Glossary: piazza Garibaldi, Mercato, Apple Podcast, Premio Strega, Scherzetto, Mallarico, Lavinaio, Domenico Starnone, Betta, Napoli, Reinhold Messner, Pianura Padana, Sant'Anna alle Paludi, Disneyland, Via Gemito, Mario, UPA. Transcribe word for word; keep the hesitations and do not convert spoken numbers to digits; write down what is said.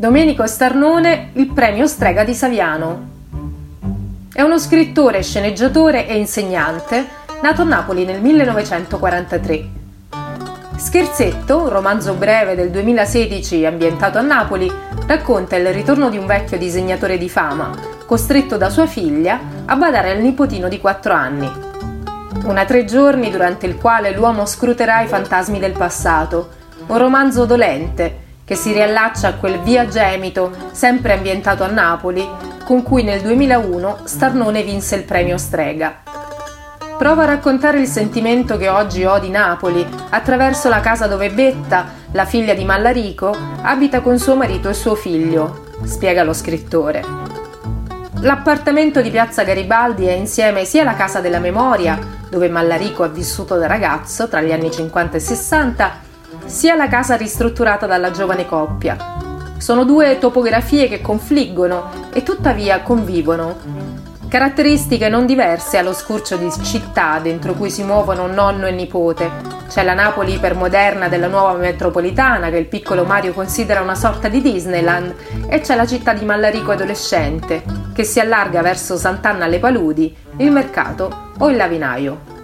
Domenico Starnone, il Premio Strega di Saviano. È uno scrittore, sceneggiatore e insegnante, nato a Napoli nel millenovecentoquarantatré. Scherzetto, un romanzo breve del duemilasedici ambientato a Napoli, racconta il ritorno di un vecchio disegnatore di fama, costretto da sua figlia a badare al nipotino di quattro anni. Una tre giorni durante il quale l'uomo scruterà i fantasmi del passato, un romanzo dolente che si riallaccia a quel Via Gemito, sempre ambientato a Napoli, con cui nel duemilauno Starnone vinse il Premio Strega. Prova a raccontare il sentimento che oggi ho di Napoli attraverso la casa dove Betta, la figlia di Mallarico, abita con suo marito e suo figlio, spiega lo scrittore. L'appartamento di piazza Garibaldi è insieme sia la casa della memoria, dove Mallarico ha vissuto da ragazzo tra gli anni cinquanta e sessanta, sia la casa ristrutturata dalla giovane coppia. Sono due topografie che confliggono e tuttavia convivono. Caratteristiche non diverse allo scurcio di città dentro cui si muovono nonno e nipote. C'è la Napoli ipermoderna della nuova metropolitana che il piccolo Mario considera una sorta di Disneyland e c'è la città di Mallarico adolescente che si allarga verso Sant'Anna alle Paludi, il Mercato o il Lavinaio.